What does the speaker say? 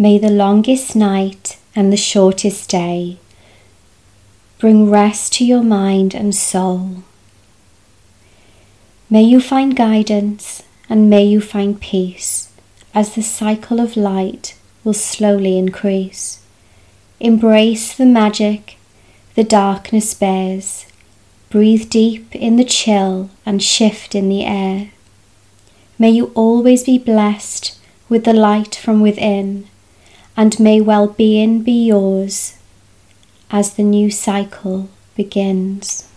May the longest night and the shortest day bring rest to your mind and soul. May you find guidance and may you find peace as the cycle of light will slowly increase. Embrace the magic the darkness bears. Breathe deep in the chill and shift in the air. May you always be blessed with the light from within, and may well-being be yours as the new cycle begins.